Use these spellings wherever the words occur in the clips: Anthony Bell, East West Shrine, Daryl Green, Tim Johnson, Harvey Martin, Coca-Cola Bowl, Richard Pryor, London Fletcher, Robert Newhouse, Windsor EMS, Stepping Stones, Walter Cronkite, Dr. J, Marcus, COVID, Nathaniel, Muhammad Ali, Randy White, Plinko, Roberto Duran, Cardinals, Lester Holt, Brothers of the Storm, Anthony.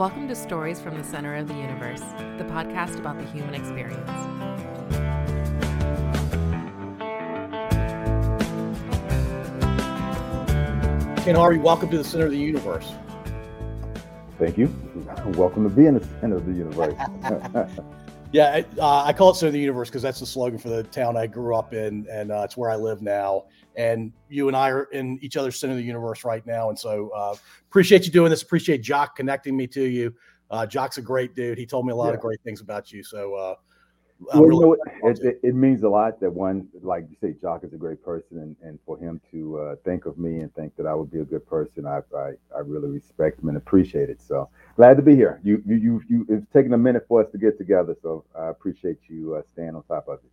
Welcome to Stories from the Center of the Universe, the podcast about the human experience. Ken Harvey, welcome to the Center of the Universe. Thank you. Welcome to being the Center of the Universe. Yeah, I call it Center of the Universe because that's the slogan for the town I grew up in, and it's where I live now. And you and I are in each other's Center of the Universe right now. And so appreciate you doing this. Appreciate Jock connecting me to you. Jock's a great dude. He told me a lot of great things about you. So it means a lot that one, like you say, Jock is a great person. And for him to think of me and think that I would be a good person, I really respect him and appreciate it. So glad to be here. You it's taken a minute for us to get together. So I appreciate you staying on top of it.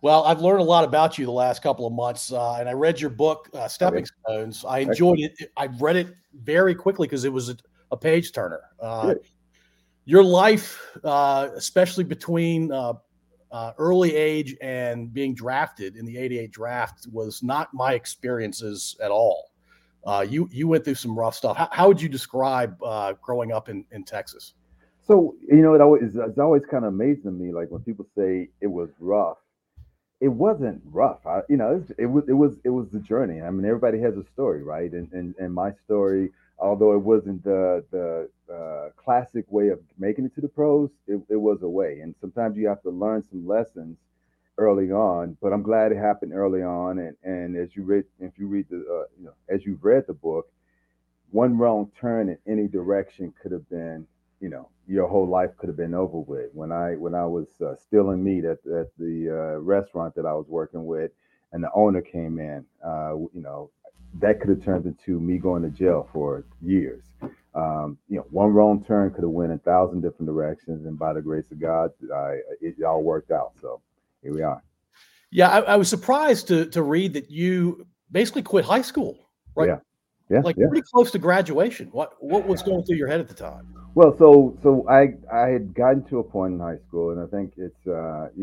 Well, I've learned a lot about you the last couple of months, and I read your book, Stepping Stones. I enjoyed it. I read it very quickly because it was a page turner. Your life, especially between early age and being drafted in the 88 draft, was not my experiences at all. You went through some rough stuff. How would you describe growing up in Texas? So, you know, it's always kind of amazing to me, like when people say it was rough. It wasn't rough. It was the journey. I mean, everybody has a story, right? And my story, although it wasn't the classic way of making it to the pros, it was a way. And sometimes you have to learn some lessons early on. But I'm glad it happened early on. And as you've read the book, one wrong turn in any direction could have been, you know, your whole life could have been over with. When I was stealing meat at the restaurant that I was working with, and the owner came in, that could have turned into me going to jail for years. One wrong turn could have went 1,000 different directions, and by the grace of God, it all worked out. So here we are. Yeah, I was surprised to read that you basically quit high school, right? Yeah. Yeah, pretty close to graduation. What was going through your head at the time? Well, so I had gotten to a point in high school, and I think it's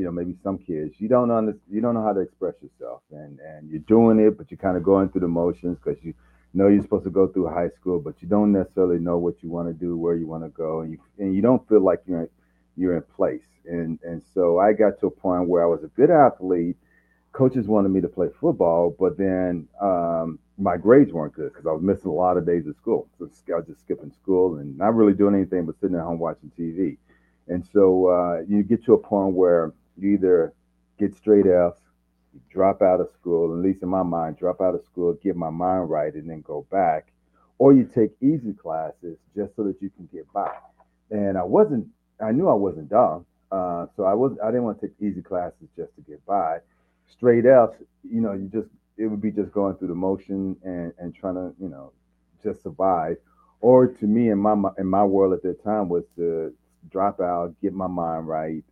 maybe some kids you don't know how to express yourself, and you're doing it, but you're kind of going through the motions because you know you're supposed to go through high school, but you don't necessarily know what you want to do, where you want to go, and you don't feel like you're in place, and so I got to a point where I was a good athlete. Coaches wanted me to play football, but then my grades weren't good because I was missing a lot of days of school. So I was just skipping school and not really doing anything but sitting at home watching TV. And so you get to a point where you either get straight F's, drop out of school, at least in my mind, drop out of school, get my mind right, and then go back, or you take easy classes just so that you can get by. And I knew I wasn't dumb, so I didn't want to take easy classes just to get by. Straight F's, it would be just going through the motion and trying to, just survive. Or to me, in my world at that time, was to drop out, get my mind right,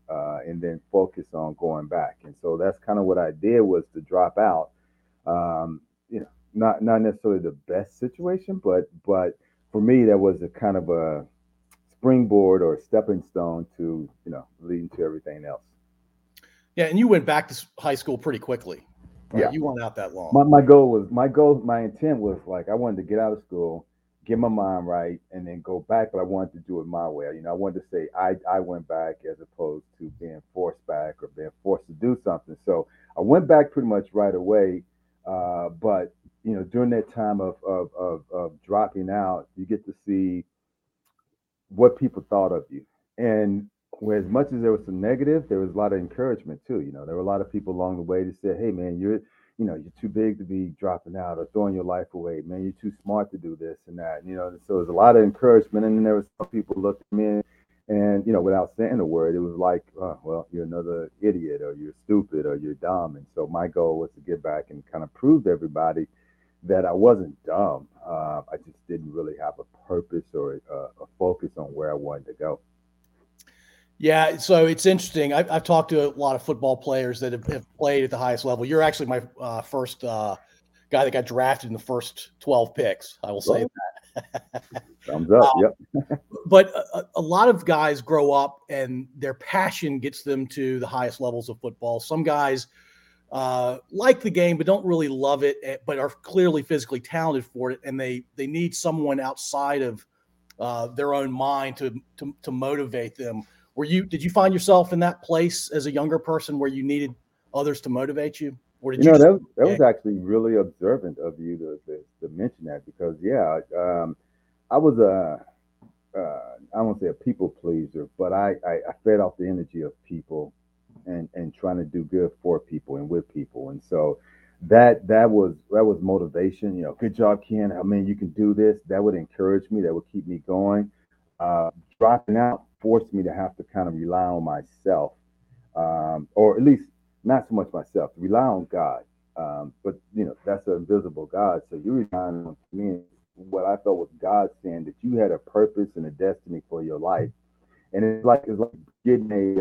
and then focus on going back. And so that's kind of what I did, was to drop out. Not necessarily the best situation, but for me, that was a kind of a springboard or a stepping stone to, leading to everything else. Yeah, and you went back to high school pretty quickly. Right? Yeah, you weren't out that long. My intent was like I wanted to get out of school, get my mind right, and then go back. But I wanted to do it my way. I wanted to say I went back as opposed to being forced back or being forced to do something. So I went back pretty much right away. But during that time of dropping out, you get to see what people thought of you. And where as much as there was some negative, there was a lot of encouragement too. There were a lot of people along the way that said, "Hey man, you're too big to be dropping out or throwing your life away. Man, you're too smart to do this and that." So there's a lot of encouragement, and then there was some people looked at me, and without saying a word, it was like, "Oh, well, you're another idiot, or you're stupid, or you're dumb." And so my goal was to get back and kind of prove to everybody that I wasn't dumb. I just didn't really have a purpose or a focus on where I wanted to go. Yeah, so it's interesting. I've talked to a lot of football players that have played at the highest level. You're actually my first guy that got drafted in the first 12 picks. I will say that. Thumbs up, yep. But a lot of guys grow up and their passion gets them to the highest levels of football. Some guys like the game but don't really love it, but are clearly physically talented for it, and they need someone outside of their own mind to motivate them. Did you find yourself in that place as a younger person where you needed others to motivate you? That was actually really observant of you to mention that, because I was I won't say a people pleaser, but I fed off the energy of people and trying to do good for people and with people. And so that was motivation. You know, good job, Ken. I mean, you can do this. That would encourage me. That would keep me going. Dropping out forced me to have to kind of rely on myself, or at least not so much myself, rely on God. But, you know, that's an invisible God. So you rely on me. What I felt was God saying that you had a purpose and a destiny for your life. And it's like getting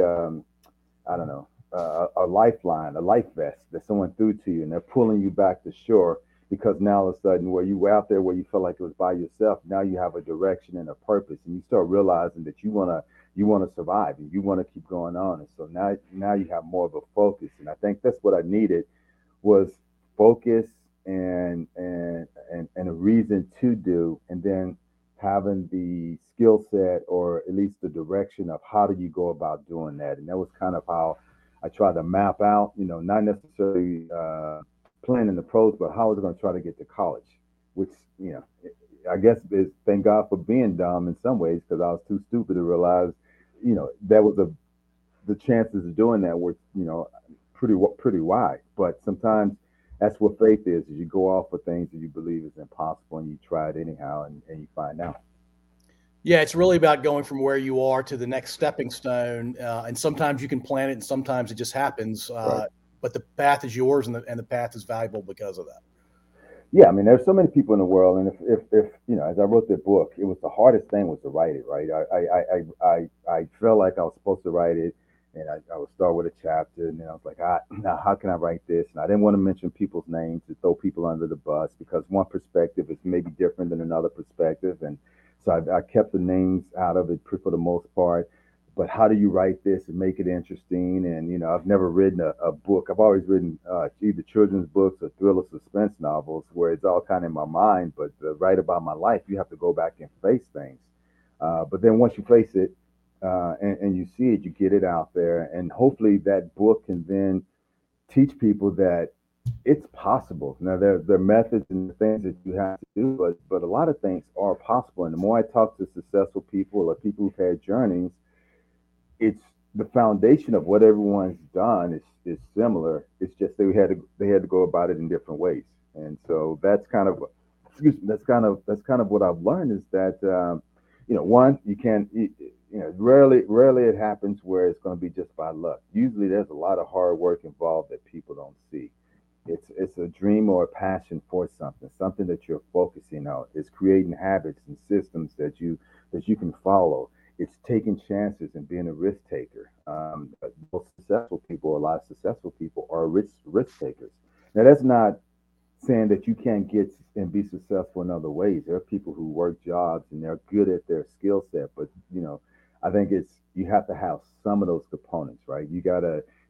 a lifeline, a life vest that someone threw to you, and they're pulling you back to shore, because now all of a sudden where you were out there, where you felt like it was by yourself, now you have a direction and a purpose, and you start realizing that you want to survive and you want to keep going on. And so now you have more of a focus. And I think that's what I needed, was focus and a reason to do, and then having the skill set, or at least the direction of how do you go about doing that. And that was kind of how I tried to map out, you know, not necessarily playing in the pros, but how I was going to try to get to college, which, you know, I guess is, thank God for being dumb in some ways, because I was too stupid to realize, you know, that was the chances of doing that were, you know, pretty wide. But sometimes that's what faith is you go off for things that you believe is impossible, and you try it anyhow, and you find out. Yeah, it's really about going from where you are to the next stepping stone. And sometimes you can plan it, and sometimes it just happens. Right. But the path is yours, and the path is valuable because of that. Yeah, I mean, there's so many people in the world, and if you know, as I wrote the book, it was the hardest thing was to write it. Right, I felt like I was supposed to write it, and I would start with a chapter, and then I was like, now how can I write this? And I didn't want to mention people's names to throw people under the bus, because one perspective is maybe different than another perspective, and so I kept the names out of it for the most part. But how do you write this and make it interesting? And, you know, I've never written a book. I've always written either children's books or thriller suspense novels, where it's all kind of in my mind. But to write about my life, you have to go back and face things. But then once you face it and you see it, you get it out there. And hopefully that book can then teach people that it's possible. Now, there are methods and things that you have to do, but a lot of things are possible. And the more I talk to successful people or people who've had journeys, it's the foundation of what everyone's done is similar. It's just they had to go about it in different ways. And so that's kind of what I've learned, is that you know, one, you can't, you know, rarely it happens where it's going to be just by luck. Usually there's a lot of hard work involved that people don't see. It's a dream or a passion for something that you're focusing on. It's creating habits and systems that you can follow. It's taking chances and being a risk taker. A lot of successful people are risk takers. Now, that's not saying that you can't get and be successful in other ways. There are people who work jobs and they're good at their skill set, but, you know, I think you have to have some of those components, right?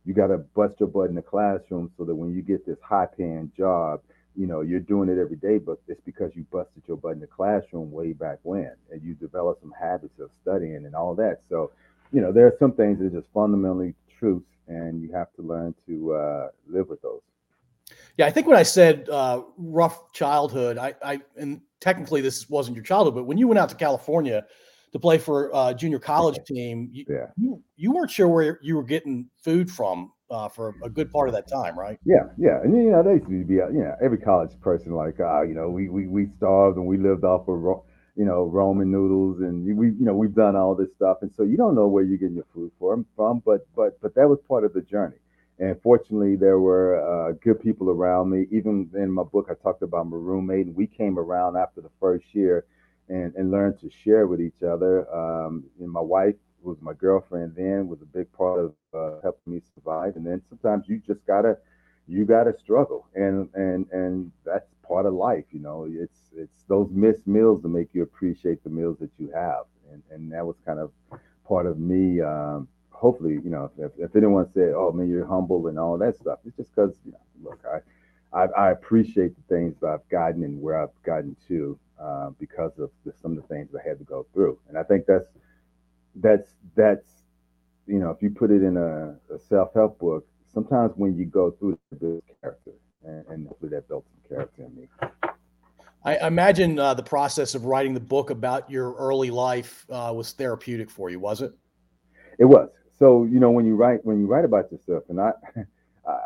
You gotta bust your butt in the classroom so that when you get this high-paying job, you know, you're doing it every day, but it's because you busted your butt in the classroom way back when, and you developed some habits of studying and all that. So, you know, there are some things that are just fundamentally truths, and you have to learn to live with those. Yeah, I think when I said rough childhood, I and technically this wasn't your childhood, but when you went out to California to play for a junior college team, you weren't sure where you were getting food from for a good part of that time, right? Yeah, and you know, they used to be, you know, every college person like, you know, we starved and we lived off of, you know, Ramen noodles, and we, you know, we've done all this stuff, and so you don't know where you're getting your food from, but that was part of the journey. And fortunately, there were good people around me. Even in my book, I talked about my roommate, and we came around after the first year and learned to share with each other. And my wife, was my girlfriend then, was a big part of helping me survive. And then sometimes you just gotta struggle, and that's part of life, you know. It's those missed meals that make you appreciate the meals that you have, and that was kind of part of me. Hopefully, you know, if anyone said, "Oh man, you're humble" and all that stuff, it's just because, you know, look, I I appreciate the things that I've gotten and where I've gotten to because of some of the things I had to go through. And I think that's you know, if you put it in a self-help book, sometimes when you go through it, builds character, and hopefully that built some character in me. I imagine the process of writing the book about your early life was therapeutic for you, was it? It was. So, you know, when you write about yourself, and I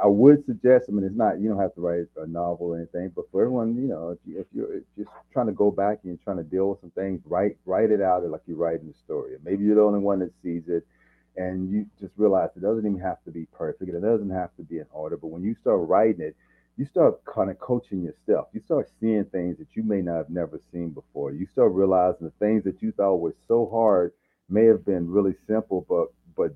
would suggest, I mean, it's not, you don't have to write a novel or anything, but for everyone, you know, if you're just trying to go back and you're trying to deal with some things, write it out like you're writing the story. Maybe you're the only one that sees it, and you just realize it doesn't even have to be perfect. It doesn't have to be in order. But when you start writing it, you start kind of coaching yourself. You start seeing things that you may not have never seen before. You start realizing the things that you thought were so hard may have been really simple, but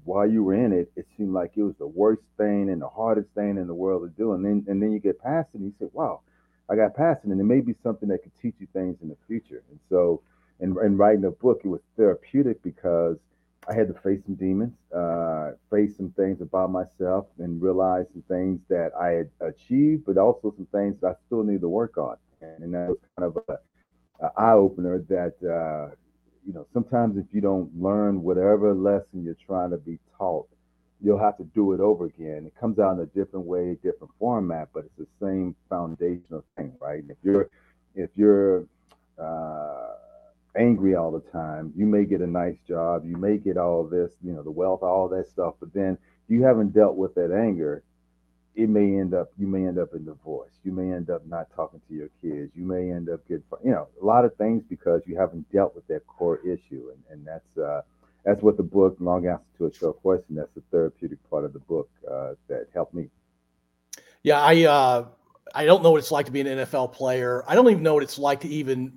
while you were in it, it seemed like it was the worst thing and the hardest thing in the world to do. And then you get past it and you say, wow, I got past it. And it may be something that could teach you things in the future. And so in writing a book, it was therapeutic because I had to face some demons, face some things about myself, and realize some things that I had achieved, but also some things that I still need to work on. And that was kind of an eye-opener that, you know, sometimes if you don't learn whatever lesson you're trying to be taught, you'll have to do it over again. It comes out in a different way, different format, but it's the same foundational thing, right? And if you're angry all the time, you may get a nice job, you may get all this, you know, the wealth, all that stuff, but then you haven't dealt with that anger. You may end up in divorce. You may end up not talking to your kids. You may end up getting, you know, a lot of things because you haven't dealt with that core issue. And that's what the book, long answer to a short question, that's the therapeutic part of the book that helped me. Yeah, I don't know what it's like to be an NFL player. I don't even know what it's like to even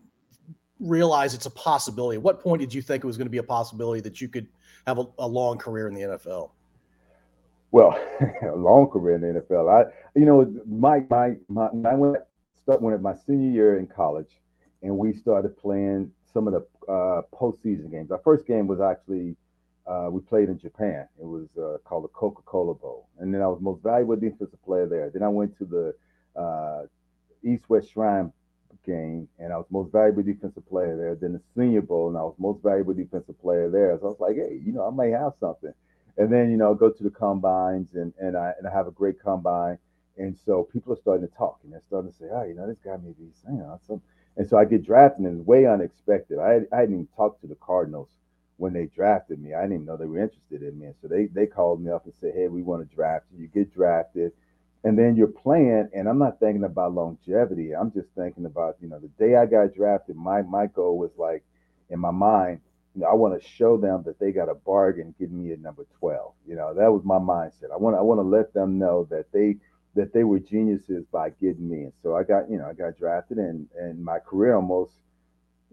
realize it's a possibility. At what point did you think it was going to be a possibility that you could have a long career in the NFL? Well, a long career in the NFL. I went my senior year in college, and we started playing some of the postseason games. Our first game was actually we played in Japan. It was called the Coca-Cola Bowl, and then I was most valuable defensive player there. Then I went to the East West Shrine game, and I was most valuable defensive player there. Then the Senior Bowl, and I was most valuable defensive player there. So I was like, hey, you know, I may have something. And then, you know, go to the combines, and I have a great combine. And so people are starting to talk, and they're starting to say, oh, you know, this guy may be, you know, some. And so I get drafted, and it's way unexpected. I hadn't even talked to the Cardinals when they drafted me. I didn't even know they were interested in me. And so they called me up and said, hey, we want to draft you. You get drafted, and then you're playing, and I'm not thinking about longevity. I'm just thinking about, you know, the day I got drafted, my goal was like, in my mind, you know, I want to show them that they got a bargain getting me at number 12. You know, that was my mindset. I want to let them know that they were geniuses by getting me. And so I got drafted, and my career almost,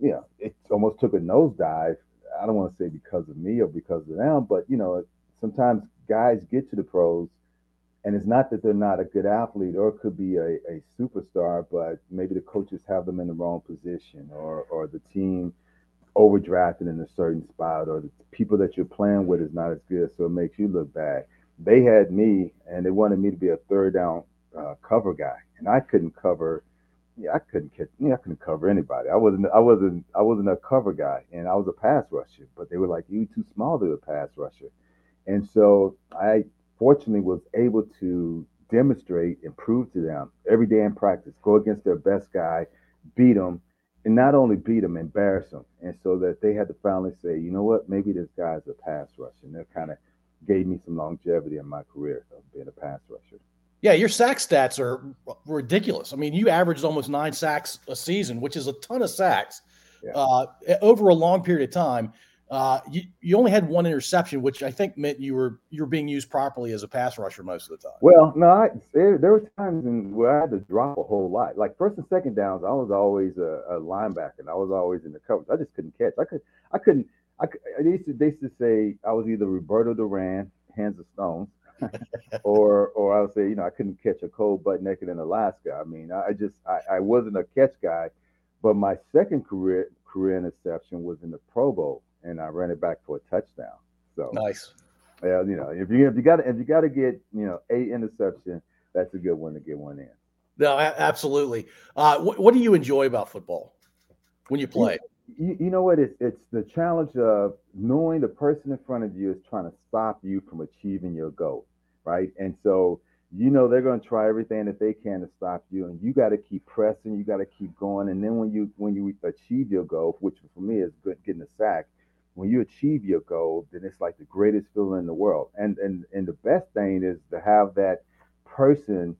you know, it almost took a nosedive. I don't want to say because of me or because of them, but, you know, sometimes guys get to the pros, and it's not that they're not a good athlete or could be a superstar, but maybe the coaches have them in the wrong position, or the team overdrafted in a certain spot, or the people that you're playing with is not as good, so it makes you look bad. They had me, and they wanted me to be a third down cover guy, and I couldn't cover. Yeah, I couldn't cover anybody. I wasn't a cover guy, and I was a pass rusher. But they were like, "You too small to be a pass rusher," and so I fortunately was able to demonstrate and prove to them every day in practice, go against their best guy, beat them. And not only beat them, embarrass them. And so that they had to finally say, you know what, maybe this guy's a pass rusher. And that kind of gave me some longevity in my career of being a pass rusher. Yeah, your sack stats are ridiculous. I mean, you averaged almost 9 sacks a season, which is a ton of sacks. Yeah. Over a long period of time. You only had one interception, which I think meant you were being used properly as a pass rusher most of the time. Well, no, there were times where I had to drop a whole lot. Like first and second downs, I was always a linebacker, and I was always in the coverage. I just couldn't catch. They used to say I was either Roberto Duran, hands of stone, or I would say, you know, I couldn't catch a cold butt naked in Alaska. I mean, I wasn't a catch guy, but my second career interception was in the Pro Bowl. And I ran it back for a touchdown. So nice. Yeah, you know, if you got to get, you know, 8 interceptions, that's a good one to get one in. No, absolutely. What do you enjoy about football when you play? You know what? It's the challenge of knowing the person in front of you is trying to stop you from achieving your goal, right? And so, you know, they're going to try everything that they can to stop you, and you got to keep pressing. You got to keep going. And then when you achieve your goal, which for me is good, getting a sack, when you achieve your goal, then it's like the greatest feeling in the world. And the best thing is to have that person,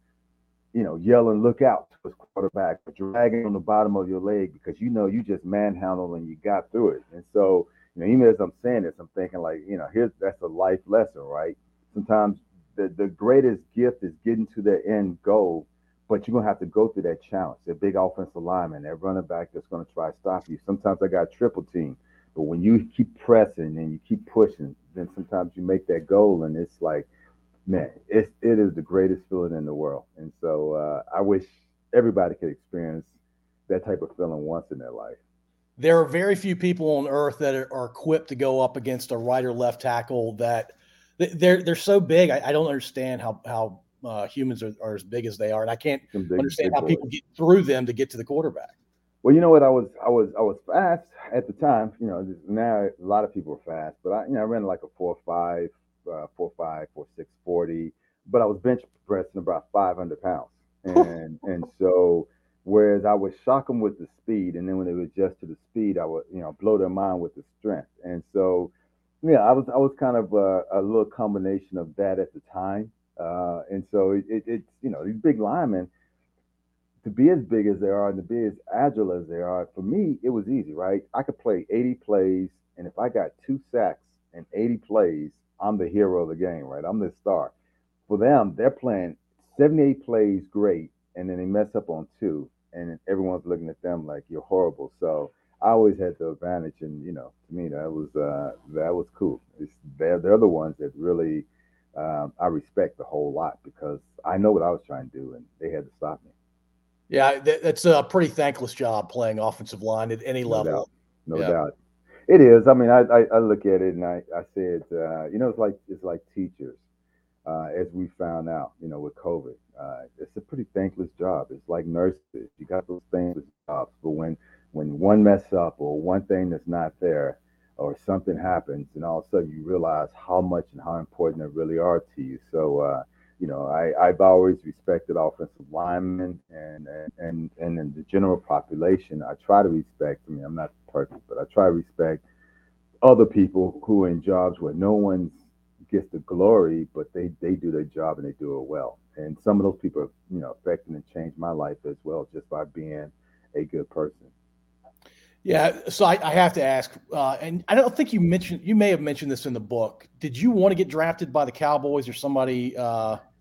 you know, yelling, look out to his quarterback, dragging on the bottom of your leg because, you know, you just manhandled and you got through it. And so, you know, even as I'm saying this, I'm thinking like, you know, that's a life lesson, right? Sometimes the greatest gift is getting to the end goal, but you're going to have to go through that challenge, that big offensive lineman, that running back that's going to try to stop you. Sometimes I got triple team, but when you keep pressing and you keep pushing, then sometimes you make that goal and it's like, man, it is the greatest feeling in the world. And so I wish everybody could experience that type of feeling once in their life. There are very few people on earth that are equipped to go up against a right or left tackle that they're so big. I don't understand how humans are as big as they are. And I can't understand how people get through them to get to the quarterback. Well, you know what? I was fast at the time. You know, now a lot of people are fast, but I ran like a 4.5, 4.6, 40, but I was bench pressing about 500 pounds. And so, whereas I would shock them with the speed, and then when they would adjust to the speed, I would, you know, blow their mind with the strength. And so, yeah, I was kind of a little combination of that at the time. And so it's, you know, these big linemen, to be as big as they are and to be as agile as they are, for me, it was easy, right? I could play 80 plays, and if I got 2 sacks and 80 plays, I'm the hero of the game, right? I'm the star. For them, they're playing 78 plays great, and then they mess up on 2, and everyone's looking at them like, you're horrible. So I always had the advantage, and, you know, to me, that was cool. They're the ones that really I respect a whole lot because I know what I was trying to do, and they had to stop me. Yeah, that's a pretty thankless job playing offensive line at any level. No doubt. It is. I mean, I look at it and I said, you know, it's like teachers, as we found out, you know, with COVID. It's a pretty thankless job. It's like nurses. You got those thankless jobs, but when one mess up or one thing that's not there or something happens, and all of a sudden you realize how much and how important they really are to you. So, you know, I've always respected offensive linemen and in the general population. I try to respect. I mean, I'm not perfect, but I try to respect other people who are in jobs where no one gets the glory, but they do their job and they do it well. And some of those people, you know, affected and changed my life as well just by being a good person. Yeah, so I have to ask, and I don't think you may have mentioned this in the book. Did you want to get drafted by the Cowboys or somebody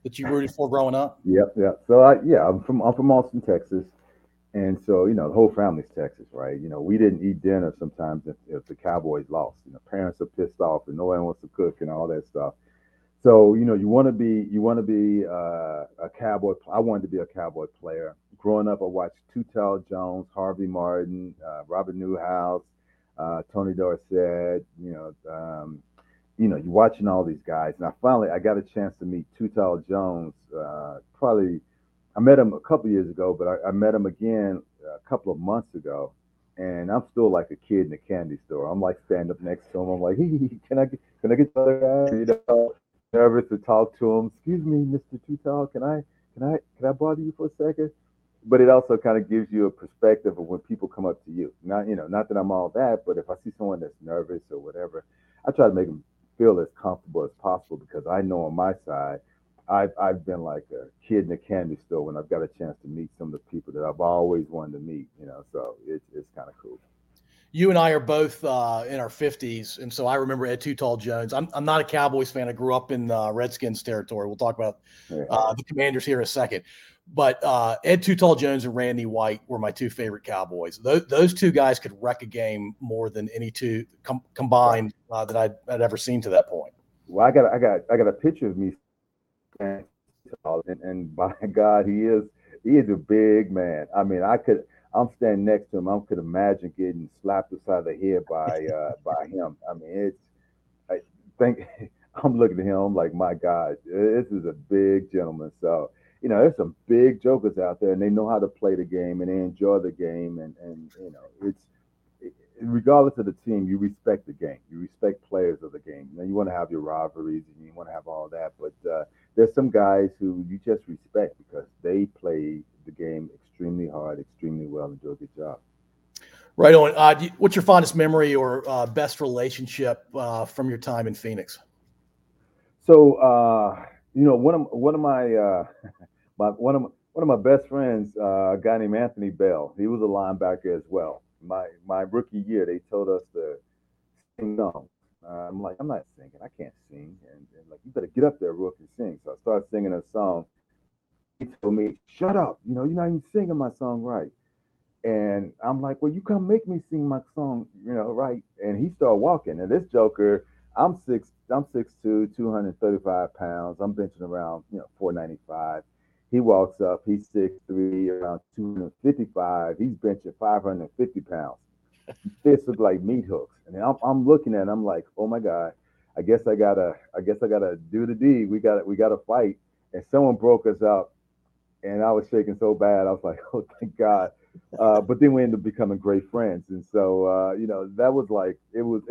that you rooted for growing up? Yep. So I'm from Austin, Texas, and so, you know, the whole family's Texas, right? You know, we didn't eat dinner sometimes if the Cowboys lost. You know, parents are pissed off, and no one wants to cook and all that stuff. So, you know, you want to be a Cowboy. I wanted to be a Cowboy player. Growing up, I watched Too Tall Jones, Harvey Martin, Robert Newhouse, Tony Dorsett. You know, you're watching all these guys, and I got a chance to meet Too Tall Jones. Probably, I met him a couple years ago, but I met him again a couple of months ago, and I'm still like a kid in the candy store. I'm like standing up next to him. I'm like, hey, can I get the other guy? You know, nervous to talk to him. Excuse me, Mr. Too Tall, can I bother you for a second? But it also kind of gives you a perspective of when people come up to you. Not, you know, not that I'm all that, but if I see someone that's nervous or whatever, I try to make them feel as comfortable as possible because I know on my side, I've been like a kid in a candy store when I've got a chance to meet some of the people that I've always wanted to meet, you know, so it's kind of cool. You and I are both in our 50s, and so I remember Ed Too Tall Jones. I'm not a Cowboys fan. I grew up in Redskins territory. We'll talk about the Commanders here in a second. But Ed Too Tall Jones and Randy White were my two favorite Cowboys. Those two guys could wreck a game more than any two combined that I'd ever seen to that point. Well, I got a picture of me, and by God, he is a big man. I mean, I'm standing next to him. I could imagine getting slapped upside the head by him. I mean, I'm looking at him like, my God, this is a big gentleman. So you know, there's some big jokers out there, and they know how to play the game, and they enjoy the game, and you know, it's regardless of the team, you respect the game, you respect players of the game. You know, you want to have your rivalries, and you want to have all that, but there's some guys who you just respect because they play the game extremely hard, extremely well, and do a good job. Right on. What's your fondest memory or best relationship from your time in Phoenix? So, you know, one of my best friends, a guy named Anthony Bell. He was a linebacker as well. My rookie year, they told us to sing. No, I'm not singing. I can't sing. And like, you better get up there, Rook, and sing. So I started singing a song. He told me, "Shut up! You know, you're not even singing my song right." And I'm like, well, you come make me sing my song, you know, right? And he started walking. And this joker, I'm 6'2", 235 pounds. I'm benching around, you know, 495. He walks up. He's 6'3", around 255. He's benching 550 pounds. This is like meat hooks. And I'm looking at it, I'm like, oh my God, I guess I gotta do the deed. We gotta fight. And someone broke us up, and I was shaking so bad. I was like, oh thank God. But then we ended up becoming great friends, and so you know, that was like it was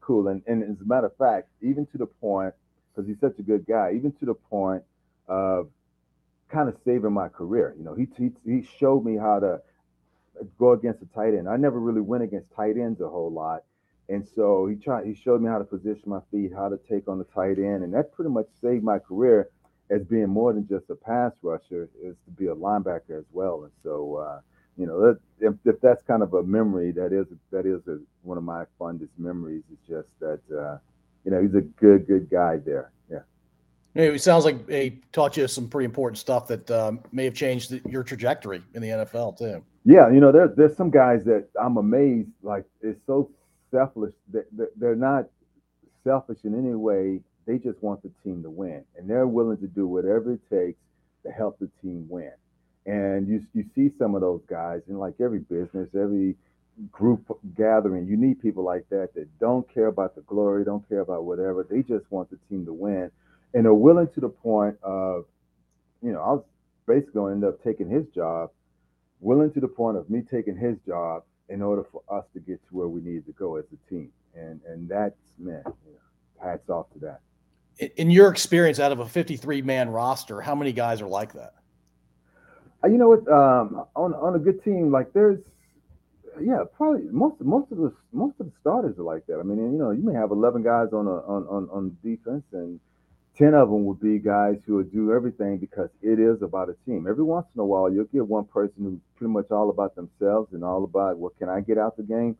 cool. And as a matter of fact, even to the point, because he's such a good guy, even to the point of kind of saving my career. You know, he showed me how to go against a tight end. I never really went against tight ends a whole lot, and so he showed me how to position my feet, how to take on the tight end, and that pretty much saved my career as being more than just a pass rusher, is to be a linebacker as well. And so. You know, if that's kind of a memory, that is one of my fondest memories. It's just that, you know, he's a good guy there. Yeah. Anyway, it sounds like he taught you some pretty important stuff that may have changed your trajectory in the NFL too. Yeah, you know, there's some guys that I'm amazed, like, it's so selfless. They're not selfish in any way. They just want the team to win, and they're willing to do whatever it takes to help the team win. And you see some of those guys in, like, every business, every group gathering. You need people like that that don't care about the glory, don't care about whatever. They just want the team to win, and are willing to the point of, you know, I was basically going to end up taking his job, willing to the point of me taking his job in order for us to get to where we needed to go as a team. And that's, man, you know, hats off to that. In your experience, out of a 53-man roster, how many guys are like that? You know what? On a good team, like, there's, yeah, probably most of the starters are like that. I mean, you know, you may have 11 guys on defense, and 10 of them would be guys who would do everything because it is about a team. Every once in a while, you'll get one person who's pretty much all about themselves and all about, well, can I get out the game?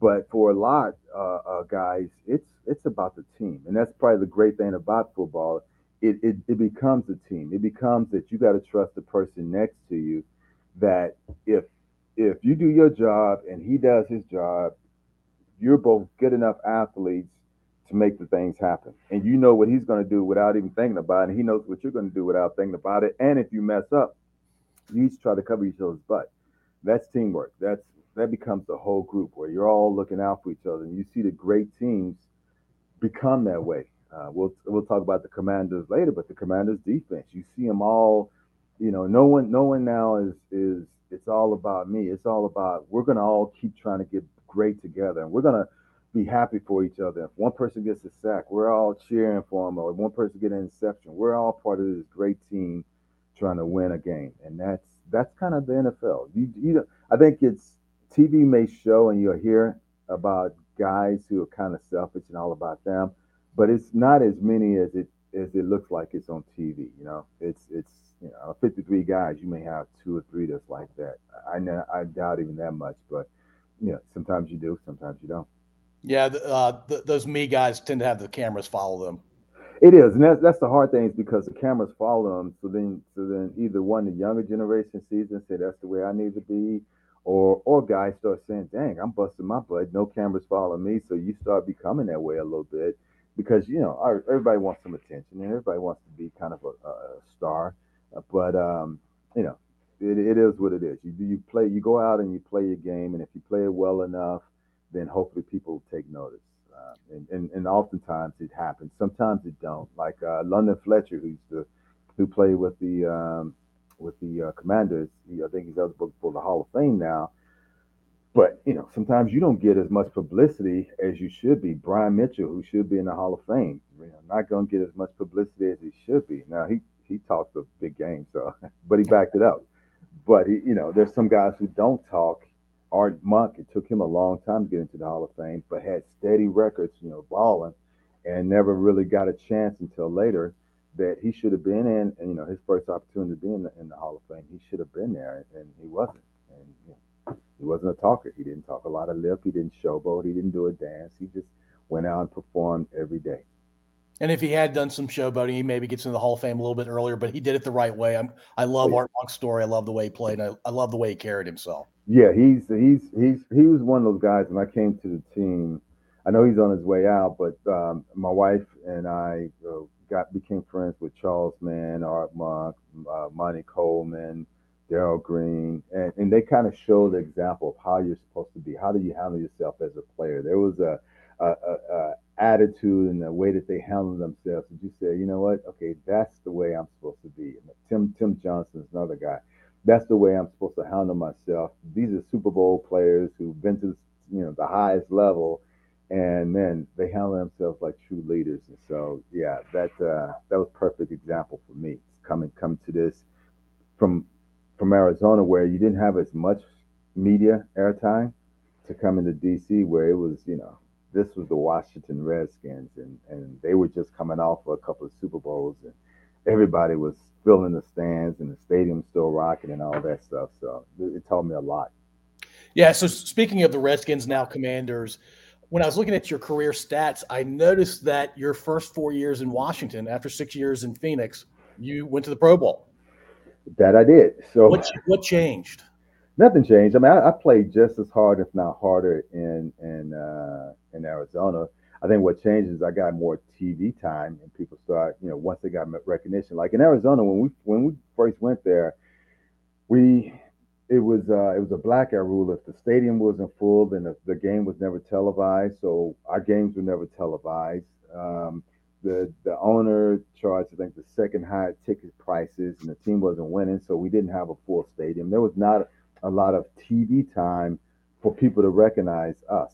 But for a lot of guys, it's about the team, and that's probably the great thing about football. It becomes a team. It becomes that you got to trust the person next to you, that if you do your job and he does his job, you're both good enough athletes to make the things happen. And you know what he's going to do without even thinking about it, and he knows what you're going to do without thinking about it. And if you mess up, you each try to cover each other's butt. That's teamwork. That becomes the whole group where you're all looking out for each other. And you see the great teams become that way. We'll talk about the Commanders later, but the Commanders defense, you see them all, you know, no one now is it's all about me. It's all about, we're going to all keep trying to get great together, and we're going to be happy for each other. If one person gets a sack, we're all cheering for them, or if one person gets an interception, we're all part of this great team trying to win a game. And that's kind of the NFL. You I think it's TV may show, and you'll hear about guys who are kind of selfish and all about them. But it's not as many as it looks like it's on TV. You know, it's you know, 53 guys, you may have 2 or 3 that's like that. I doubt even that much, but you know, sometimes you do, sometimes you don't. Yeah, those me guys tend to have the cameras follow them. It is, and that's the hard thing, is because the cameras follow them. So then either one, the younger generation sees and say that's the way I need to be, or guys start saying, dang, I'm busting my butt, no cameras follow me. So you start becoming that way a little bit. Because, you know, everybody wants some attention, and everybody wants to be kind of a star. But, you know, it is what it is. You go out and you play your game, and if you play it well enough, then hopefully people take notice. And oftentimes it happens. Sometimes it don't. Like London Fletcher, who's the who played with the Commanders. I think he's eligible for the Hall of Fame now. But, you know, sometimes you don't get as much publicity as you should be. Brian Mitchell, who should be in the Hall of Fame, you know, not going to get as much publicity as he should be. Now, he talks a big game, so but he backed it up. But, he, you know, there's some guys who don't talk. Art Monk, it took him a long time to get into the Hall of Fame, but had steady records, you know, balling, and never really got a chance until later that he should have been in. And, you know, his first opportunity to be in the Hall of Fame, he should have been there, and he wasn't. And, you know, he wasn't a talker. He didn't talk a lot of lip. He didn't showboat. He didn't do a dance. He just went out and performed every day. And if he had done some showboating, he maybe gets into the Hall of Fame a little bit earlier, but he did it the right way. I love Art Monk's story. I love the way he played. And I love the way he carried himself. Yeah, he was one of those guys when I came to the team. I know he's on his way out, but my wife and I became friends with Charles Mann, Art Monk, Monty Coleman, Daryl Green, and they kind of show the example of how you're supposed to be. How do you handle yourself as a player? There was a attitude and the way that they handled themselves. And you say, you know what? Okay, that's the way I'm supposed to be. And Tim Johnson is another guy. That's the way I'm supposed to handle myself. These are Super Bowl players who've been to, you know, the highest level, and man, they handle themselves like true leaders. And so, yeah, that was a perfect example for me coming to this from Arizona, where you didn't have as much media airtime, to come into DC, where it was, you know, this was the Washington Redskins, and they were just coming off of a couple of Super Bowls, and everybody was filling the stands, and the stadium still rocking and all that stuff. So it taught me a lot. Yeah. So speaking of the Redskins, now Commanders, when I was looking at your career stats, I noticed that your first 4 years in Washington, after 6 years in Phoenix, you went to the Pro Bowl. That I did. So what changed? Nothing changed. I mean, I played just as hard, if not harder, in Arizona. I think what changed is I got more TV time, and people started, you know, once they got recognition. Like in Arizona, when we first went there, it was a blackout rule. If the stadium wasn't full, then the game was never televised. So our games were never televised. The owner charged, I think, the second highest ticket prices, and the team wasn't winning, so we didn't have a full stadium. There was not a lot of TV time for people to recognize us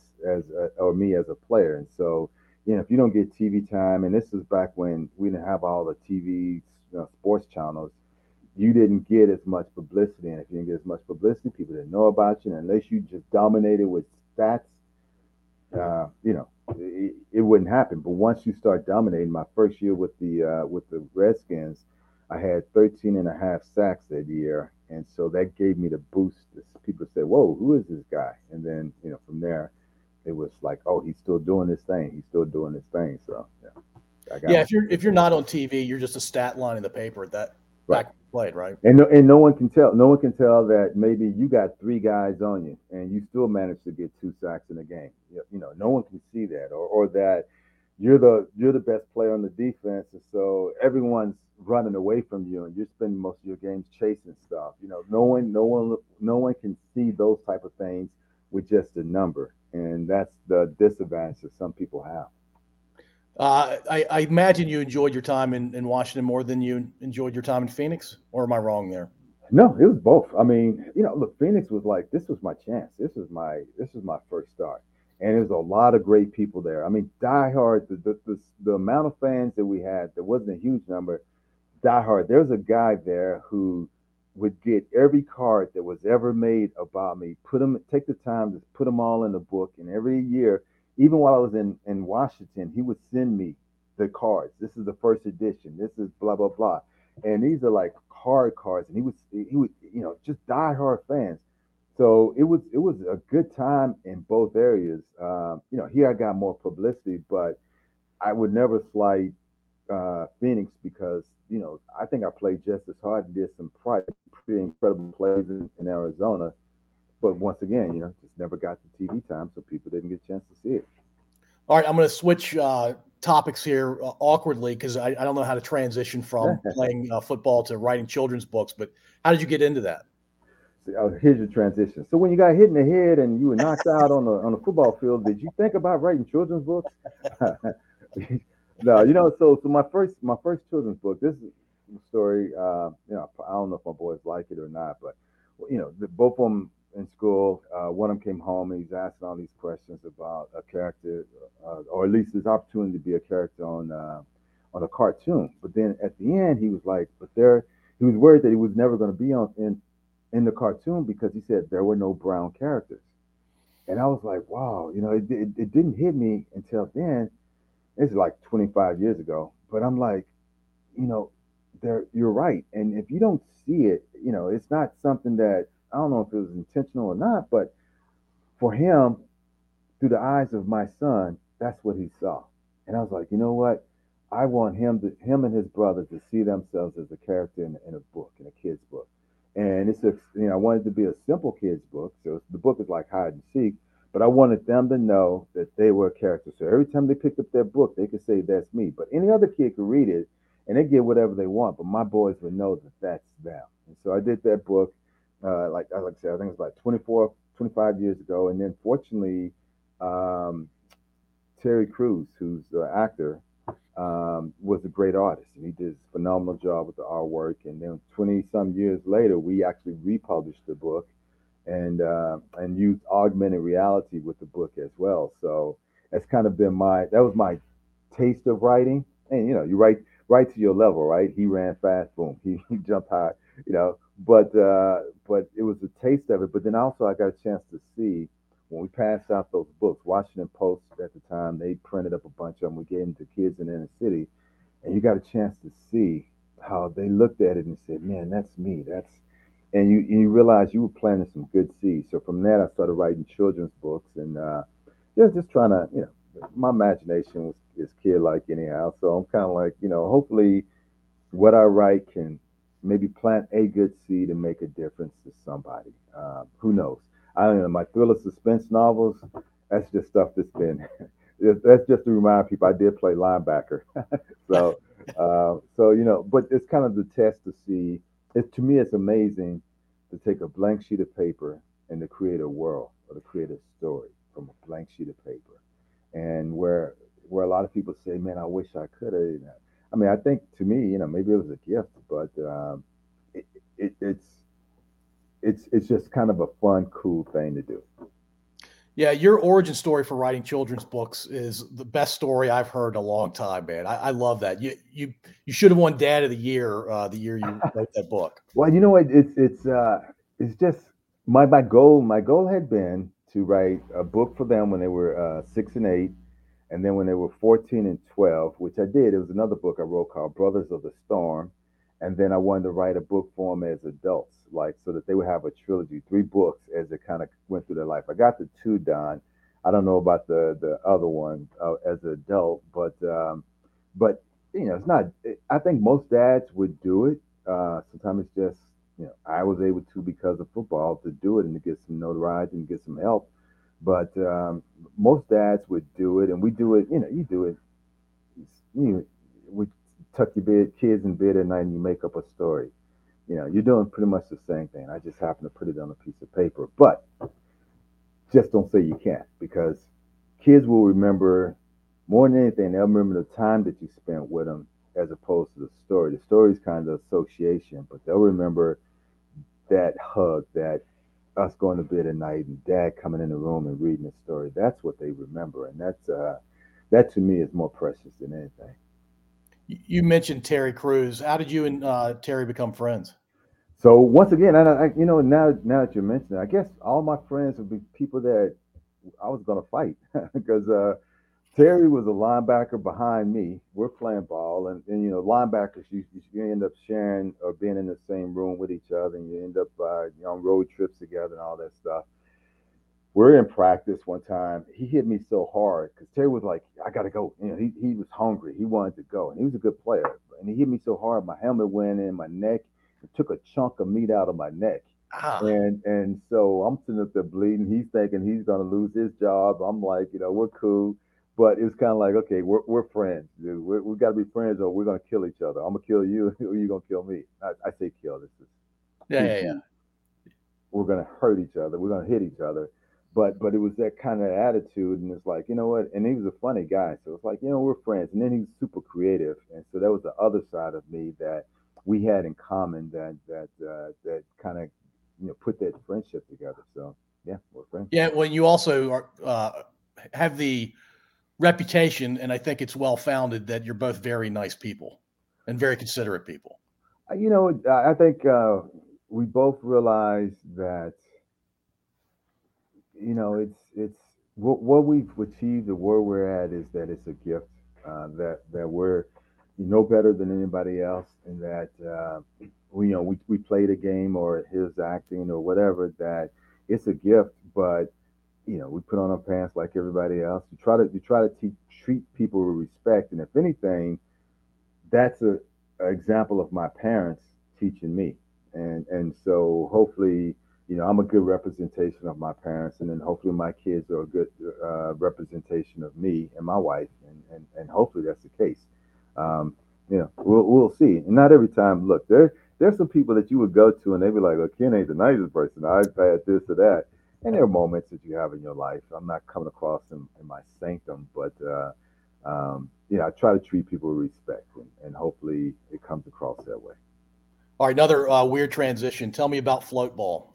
or me as a player. And so, you know, if you don't get TV time, and this is back when we didn't have all the TV, you know, sports channels, you didn't get as much publicity. And if you didn't get as much publicity, people didn't know about you. And unless you just dominated with stats, you know, it wouldn't happen. But once you start dominating, my first year with the Redskins, I had 13 and a half sacks that year, and so that gave me the boost. People said, "Whoa, who is this guy?" And then, you know, from there, it was like, "Oh, he's still doing this thing. He's still doing this thing." So yeah, If you're not on TV, you're just a stat line in the paper that right. Back played, right? And no one can tell. No one can tell that maybe you got three guys on you, and you still managed to get 2 sacks in a game. You know, no one can see that, or that you're the best player on the defense, and so everyone's running away from you, and you're spending most of your games chasing stuff. You know, no one can see those type of things with just a number, and that's the disadvantage that some people have. I imagine you enjoyed your time in Washington more than you enjoyed your time in Phoenix, or am I wrong there? No, it was both. I mean, you know, look, Phoenix was like, this was my chance. This was my first start. And there's a lot of great people there. I mean, diehard, the amount of fans that we had, there wasn't a huge number. Diehard, there's a guy there who would get every card that was ever made about me, take the time to put them all in the book. And every year, even while I was in Washington, he would send me the cards. This is the first edition. This is blah, blah, blah. And these are like hard cards. And he would, you know, just diehard fans. So it was a good time in both areas. You know, here I got more publicity, but I would never slight Phoenix, because, you know, I think I played just as hard and did some pretty incredible plays in Arizona. But once again, you know, just never got the TV time, so people didn't get a chance to see it. All right, I'm going to switch topics here awkwardly, because I don't know how to transition from playing football to writing children's books. But how did you get into that? Here's your transition. So when you got hit in the head and you were knocked out on the football field, did you think about writing children's books? No, you know, so my first children's book, this story. I don't know if my boys like it or not, but both of them in school. One of them came home and he's asking all these questions about a character, or at least his opportunity to be a character on a cartoon. But then at the end, he was like, he was worried that he was never going to be in the cartoon because he said there were no brown characters. And I was like, wow, it didn't hit me until then. It's like 25 years ago, but I'm like, you're right. And if you don't see it, it's not something that, I don't know if it was intentional or not, but for him, through the eyes of my son, that's what he saw. And I was like, you know what? I want him and his brother to see themselves as a character in a book, in a kid's book. And it's I wanted it to be a simple kid's book. So the book is like hide and seek, but I wanted them to know that they were a character. So every time they picked up their book, they could say, that's me. But any other kid could read it and they get whatever they want. But my boys would know that that's them. And so I did that book. Like I said, I think it was about 25 years ago. And then fortunately, Terry Crews, who's the actor, was a great artist. And he did a phenomenal job with the artwork. And then 20-some years later, we actually republished the book and used augmented reality with the book as well. So that's kind of been that was my taste of writing. And, you write right to your level, right? He ran fast, boom. He jumped high, But it was a taste of it. But then also I got a chance to see when we passed out those books. Washington Post at the time, they printed up a bunch of them. We gave them to kids in the inner city, and you got a chance to see how they looked at it and said, "Man, that's me." And you realize you were planting some good seeds. So from that, I started writing children's books, and just trying to, my imagination is kid-like anyhow. So I'm kind of like, hopefully, what I write can maybe plant a good seed and make a difference to somebody. Who knows? I don't know. My thriller suspense novels, that's just stuff that's been, that's just to remind people I did play linebacker. But it's kind of the test to see. To me, it's amazing to take a blank sheet of paper and to create a world or to create a story from a blank sheet of paper. And where a lot of people say, man, I wish I could have, I mean, I think to me, maybe it was a gift, but it's just kind of a fun, cool thing to do. Yeah, your origin story for writing children's books is the best story I've heard in a long time, man. I love that. You should have won Dad of the year you wrote that book. Well, it's just my goal. My goal had been to write a book for them when they were 6 and 8. And then when they were 14 and 12, which I did, it was another book I wrote called Brothers of the Storm. And then I wanted to write a book for them as adults, like so that they would have a trilogy, 3 books as they kind of went through their life. I got the 2 done. I don't know about the other one as an adult, but it's not. I think most dads would do it. Sometimes it's just I was able to because of football to do it and to get some notoriety and get some help. But most dads would do it, and we do it. You do it. We tuck your kids in bed at night, and you make up a story. You're doing pretty much the same thing. I just happen to put it on a piece of paper. But just don't say you can't, because kids will remember more than anything. They'll remember the time that you spent with them, as opposed to the story. The story is kind of association, but they'll remember that hug, that us going to bed at night and Dad coming in the room and reading the story. That's what they remember. And that's that to me is more precious than anything. You mentioned Terry Crews. How did you and Terry become friends? So once again, now that you mention it, I guess all my friends would be people that I was going to fight because Terry was a linebacker behind me. We're playing ball and linebackers, you end up sharing or being in the same room with each other, and you end up on road trips together and all that stuff. We're in practice one time. He hit me so hard because Terry was like, I got to go. He was hungry. He wanted to go, and he was a good player. And he hit me so hard, my helmet went in my neck. It took a chunk of meat out of my neck. Ah. And so I'm sitting up there bleeding. He's thinking he's going to lose his job. I'm like, we're cool. But it was kind of like, okay, we're friends, dude. We got to be friends, or we're gonna kill each other. I'm gonna kill you, or you're gonna kill me. I say kill. This is yeah. We're gonna hurt each other. We're gonna hit each other. But it was that kind of attitude, and it's like, you know what? And he was a funny guy, so it's like, we're friends. And then he's super creative, and so that was the other side of me that we had in common that kind of, you know, put that friendship together. So yeah, we're friends. Yeah, well, you also are, have the reputation, and I think it's well founded, that you're both very nice people and very considerate people. You know, I think we both realize that, you know, it's what we've achieved and where we're at is that it's a gift, that we're no better than anybody else, and that we played a game or his acting or whatever, that it's a gift. But you know, we put on our pants like everybody else. You try to treat people with respect, and if anything, that's an example of my parents teaching me, and so hopefully, you know, I'm a good representation of my parents, and then hopefully my kids are a good representation of me and my wife, and hopefully that's the case. You know, we'll see. And not every time. Look, there's some people that you would go to, and they'd be like, "Well, Ken ain't the nicest person. I've had this or that." And there are moments that you have in your life. I'm not coming across in my sanctum, but you know, I try to treat people with respect, and hopefully it comes across that way. All right, another weird transition. Tell me about Floatball.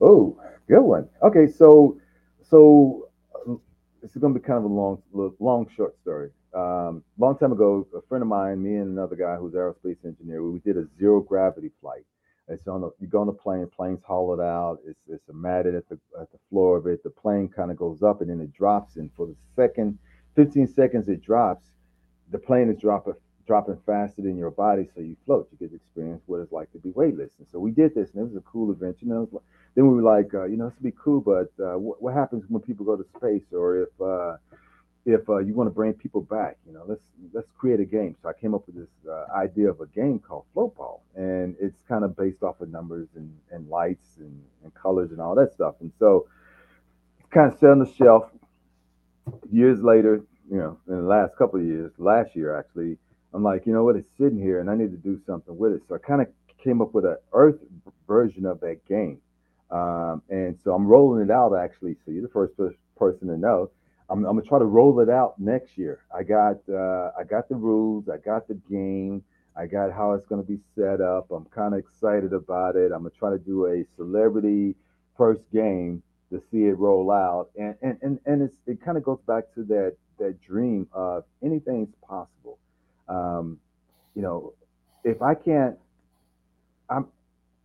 Oh, good one. Okay, so this is going to be kind of a long short story. Long time ago, a friend of mine, me and another guy who's an aerospace engineer, we did a zero gravity flight. It's you go on a plane, plane's hollowed out. It's matted at the floor of it. The plane kind of goes up and then it drops. And for the second 15 seconds it drops, the plane is dropping faster than your body, so you float. You get to experience what it's like to be weightless. And so we did this, and it was a cool adventure. You know, then we were like, you know, this would be cool, but what happens when people go to space, or if you want to bring people back? You know, let's create a game. So I came up with this idea of a game called Floatball, and it's kind of based off of numbers and lights and colors and all that stuff. And so kind of sat on the shelf. Years later, you know, in the last couple of years, last year actually, I'm like, you know what, it's sitting here and I need to do something with it. So I kind of came up with an Earth version of that game. And so I'm rolling it out, actually. So you're the first person to know. I'm gonna try to roll it out next year. I got the rules, I got the game, I got how it's gonna be set up. I'm kind of excited about it. I'm gonna try to do a celebrity first game to see it roll out. And it kind of goes back to that dream of anything's possible. You know, if I can't,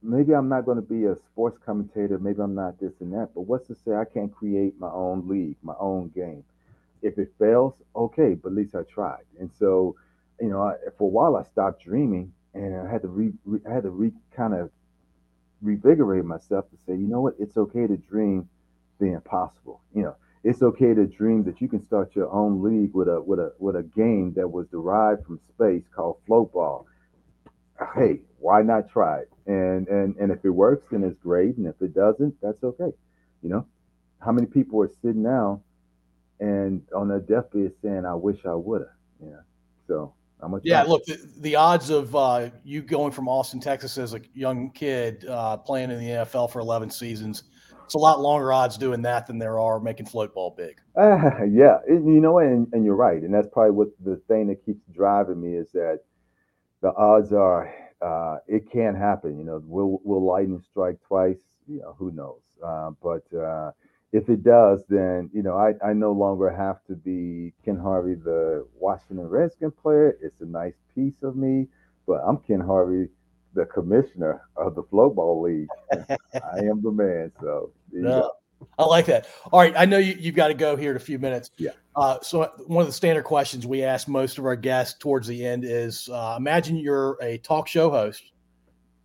maybe I'm not going to be a sports commentator. Maybe I'm not this and that. But what's to say I can't create my own league, my own game? If it fails, okay, but at least I tried. And so, you know, for a while I stopped dreaming, and I had to reinvigorate myself to say, you know what, it's okay to dream the impossible. You know, it's okay to dream that you can start your own league with a game that was derived from space called Floatball. Hey, why not try it? And if it works, then it's great. And if it doesn't, that's okay. You know, how many people are sitting down and on their deathbed saying, "I wish I would have." You know, so I'm gonna. Yeah, look, the odds of you going from Austin, Texas, as a young kid playing in the NFL for 11 seasons. It's a lot longer odds doing that than there are making Floatball big. Yeah, you know, and you're right. And that's probably what the thing that keeps driving me is that the odds are it can happen. You know, will lightning strike twice? You know, who knows? But if it does, then, you know, I no longer have to be Ken Harvey, the Washington Redskins player. It's a nice piece of me, but I'm Ken Harvey, the commissioner of the Floatball League. I am the man. So no, I like that. All right. I know you've got to go here in a few minutes. Yeah. So one of the standard questions we ask most of our guests towards the end is, imagine you're a talk show host.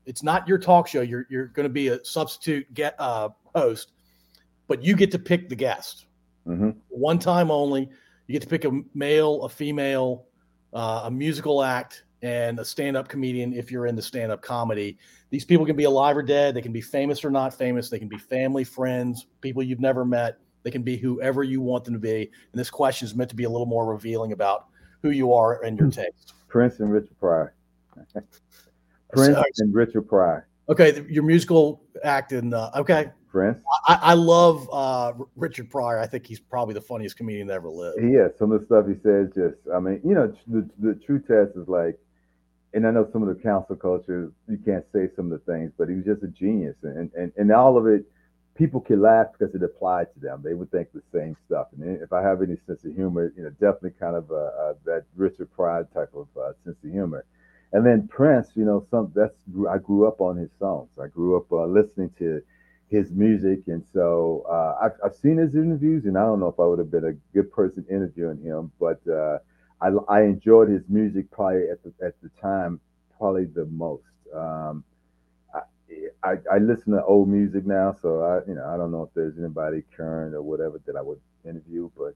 It's not your talk show. You're going to be a substitute host, but you get to pick the guest. Mm-hmm. One time only. You get to pick a male, a female, a musical act, and a stand-up comedian if you're into stand-up comedy. These people can be alive or dead. They can be famous or not famous. They can be family, friends, people you've never met. They can be whoever you want them to be. And this question is meant to be a little more revealing about who you are and your taste. Prince and Richard Pryor. Okay, your musical act and okay. Prince. I love Richard Pryor. I think he's probably the funniest comedian that ever lived. He is. Some of the stuff he says, just, I mean, you know, the true test is like, And I know some of the council cultures, you can't say some of the things, but he was just a genius. And all of it, people could laugh because it applied to them. They would think the same stuff. And if I have any sense of humor, you know, definitely kind of that Richard Pryor type of sense of humor. And then Prince, you know, I grew up on his songs. I grew up listening to his music. And so I've seen his interviews, and I don't know if I would have been a good person interviewing him, but I enjoyed his music probably at the time, probably the most. I listen to old music now, so I don't know if there's anybody current or whatever that I would interview, but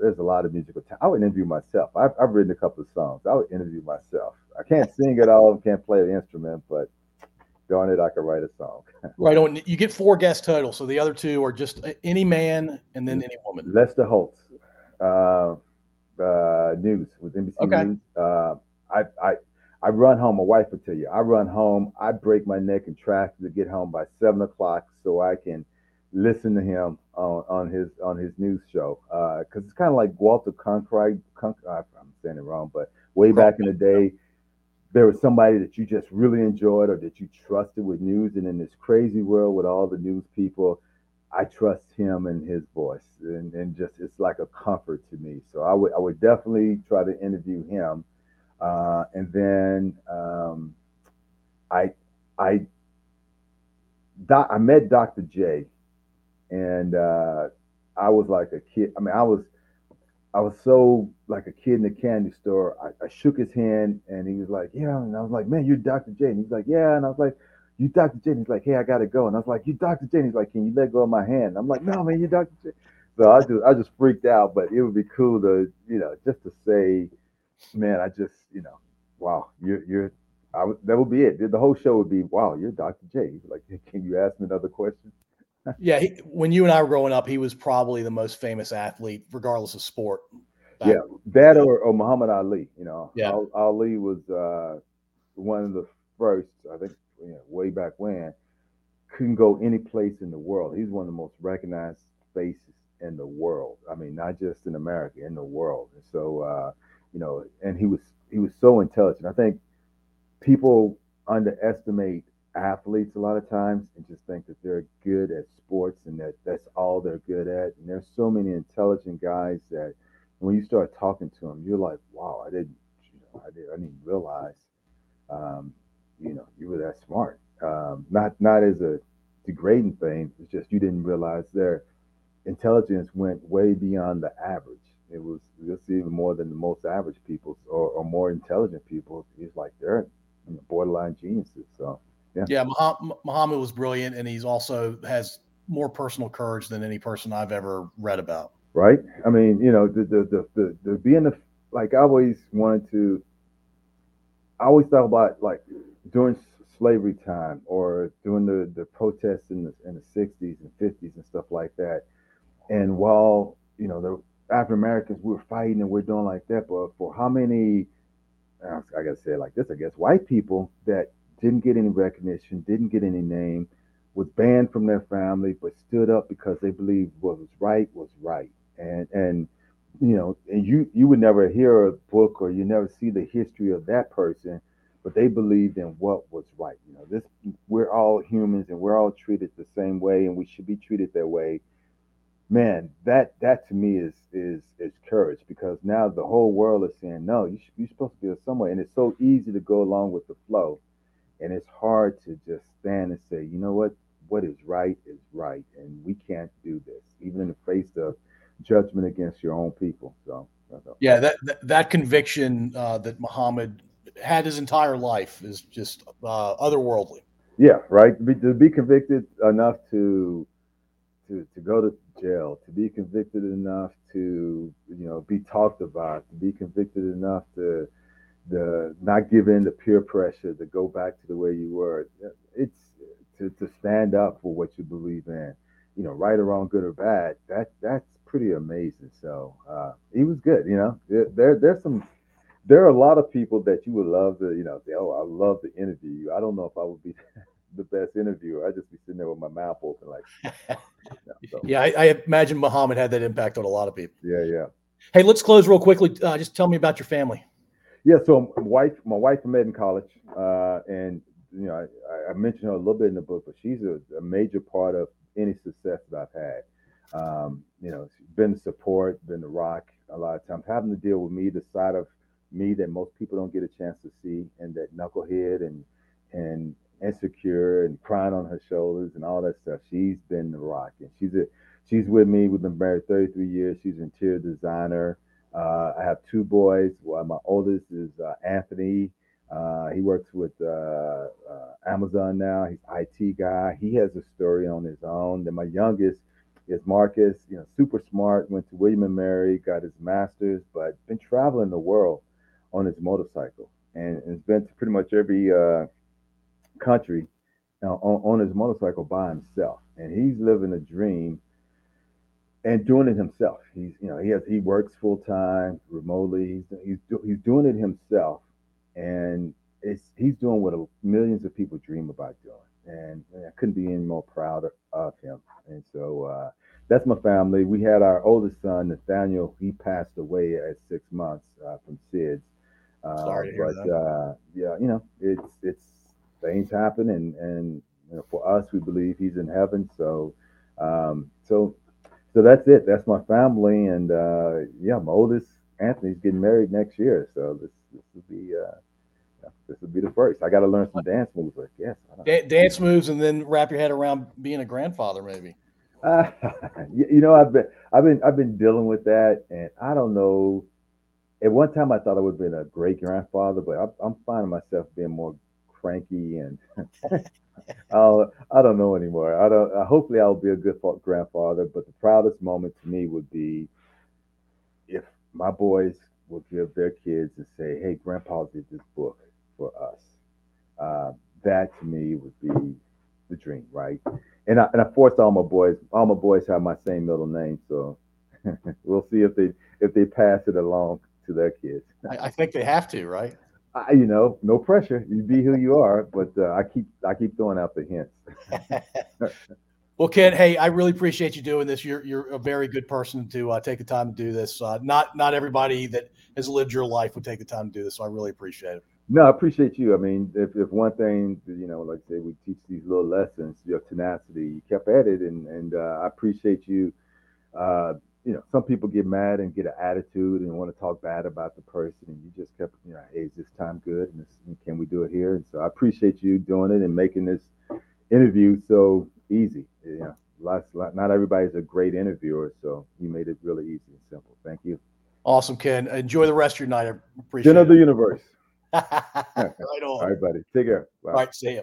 there's a lot of musical talent. I would interview myself. I've written a couple of songs. I would interview myself. I can't sing at all, can't play an instrument, but darn it, I could write a song. Right on. You get 4 guests total, so the other 2 are just any man and then any woman. Lester Holt, news with NBC News. I run home. My wife will tell you, I run home. I break my neck in traffic to get home by 7 o'clock so I can listen to him on his news show. Because it's kind of like Walter Cronkite. I'm saying it wrong, but way back in the day, there was somebody that you just really enjoyed or that you trusted with news. And in this crazy world with all the news people, I trust him and his voice, and just it's like a comfort to me. So I would definitely try to interview him. And then I met Dr. J, and I was like a kid. I mean, I was so like a kid in the candy store. I shook his hand, and he was like, "Yeah," and I was like, "Man, you're Dr. J." And he's like, "Yeah," and I was like, "You Dr. J?" And he's like, "Hey, I gotta go." And I was like, "You Dr. J?" And he's like, "Can you let go of my hand?" And I'm like, "No, man, you Dr. J." So I just freaked out, but it would be cool to just to say, "Man, I just, wow, you're." That would be it. The whole show would be, "Wow, you're Dr. J." Like, can you ask me another question? Yeah, when you and I were growing up, he was probably the most famous athlete, regardless of sport. Yeah, that or Muhammad Ali. Yeah. Ali was one of the first, I think, way back when. Couldn't go any place in the world. He's one of the most recognized faces in the world. I mean, not just in America, in the world. And so, and he was so intelligent. I think people underestimate athletes a lot of times and just think that they're good at sports and that that's all they're good at. And there's so many intelligent guys that when you start talking to them, you're like, wow, I didn't realize, you were that smart. Not as a degrading thing. It's just you didn't realize their intelligence went way beyond the average. It was just even more than the most average people or more intelligent people. It's like they're borderline geniuses. So yeah, Muhammad was brilliant, and he's also has more personal courage than any person I've ever read about. Right. I mean, the being like I always thought about like during slavery time or during the protests in the 60s and 50s and stuff like that. And while the African Americans, we were fighting and we're doing like that, but for how many, I gotta say it like this, I guess, white people that didn't get any recognition, didn't get any name, was banned from their family, but stood up because they believed what was right, and you would never hear a book or you never see the history of that person, but they believed in what was right. We're all humans and we're all treated the same way, and we should be treated that way. Man, that to me is courage, because now the whole world is saying, no, you're supposed to be somewhere. And it's so easy to go along with the flow. And it's hard to just stand and say, you know what is right. And we can't do this, even in the face of judgment against your own people. So, yeah, that conviction that Muhammad had his entire life is just otherworldly. Yeah, right. To be convicted enough to go to jail, to be convicted enough to be talked about, to be convicted enough to not give in to peer pressure, to go back to the way you were. It's to stand up for what you believe in, right or wrong, good or bad. That's pretty amazing. So he was good. There are a lot of people that you would love to say, oh, I love to interview you. I don't know if I would be the best interviewer. I just be sitting there with my mouth open, like. Yeah, I imagine Muhammad had that impact on a lot of people. Yeah. Hey, let's close real quickly. Just tell me about your family. Yeah, so my wife I met in college, and you know, I mentioned her a little bit in the book, but she's a major part of any success that I've had. You know, she's been support, been the rock a lot of times, having to deal with me, the side of me that most people don't get a chance to see, and that knucklehead and insecure and crying on her shoulders and all that stuff. She's been the rock, and she's with me. We've been married 33 years. She's an interior designer. I have two boys. Well, my oldest is Anthony. He works with Amazon now. He's an IT guy. He has a story on his own. Then my youngest is Marcus, you know, super smart, went to William & Mary, got his master's, but been traveling the world on his motorcycle. And has been to pretty much every country on his motorcycle by himself. And he's living a dream and doing it himself. He's, you know, he works full time remotely. He's doing it himself, and he's doing what millions of people dream about doing. And I couldn't be any more proud of him. And so that's my family. We had our oldest son, Nathaniel. He passed away at 6 months from SIDS. Sorry to hear that. Yeah, you know, it's things happen, and you know, for us, we believe he's in heaven. So that's it. That's my family, and yeah, my oldest Anthony's getting married next year. So this will be the first. I got to learn some dance moves, I guess. Dance moves, and then wrap your head around being a grandfather, maybe. You know, I've been dealing with that, and I don't know. At one time, I thought I would have been a great grandfather, but I'm finding myself being more cranky and. I don't know anymore. I don't. Hopefully, I'll be a good grandfather. But the proudest moment to me would be if my boys would give their kids and say, "Hey, Grandpa did this book for us." That to me would be the dream, right? And I forced all my boys. All my boys have my same middle name, so we'll see if they pass it along to their kids. I think they have to, right? You know, no pressure. You be who you are, but I keep throwing out the hints. Well, Ken, hey, I really appreciate you doing this. You're a very good person to take the time to do this. Not everybody that has lived your life would take the time to do this, so I really appreciate it. No, I appreciate you. I mean, if one thing, you know, like I say, we teach these little lessons. Your tenacity, you kept at it, and I appreciate you. You know, some people get mad and get an attitude and want to talk bad about the person, and you just kept, you know, hey, is this time good? And can we do it here? And so I appreciate you doing it and making this interview so easy. You know, not everybody's a great interviewer, so you made it really easy and simple. Thank you. Awesome, Ken. Enjoy the rest of your night. I appreciate it. Dinner of the universe. Right on. All right, buddy. Take care. Bye. All right, see you.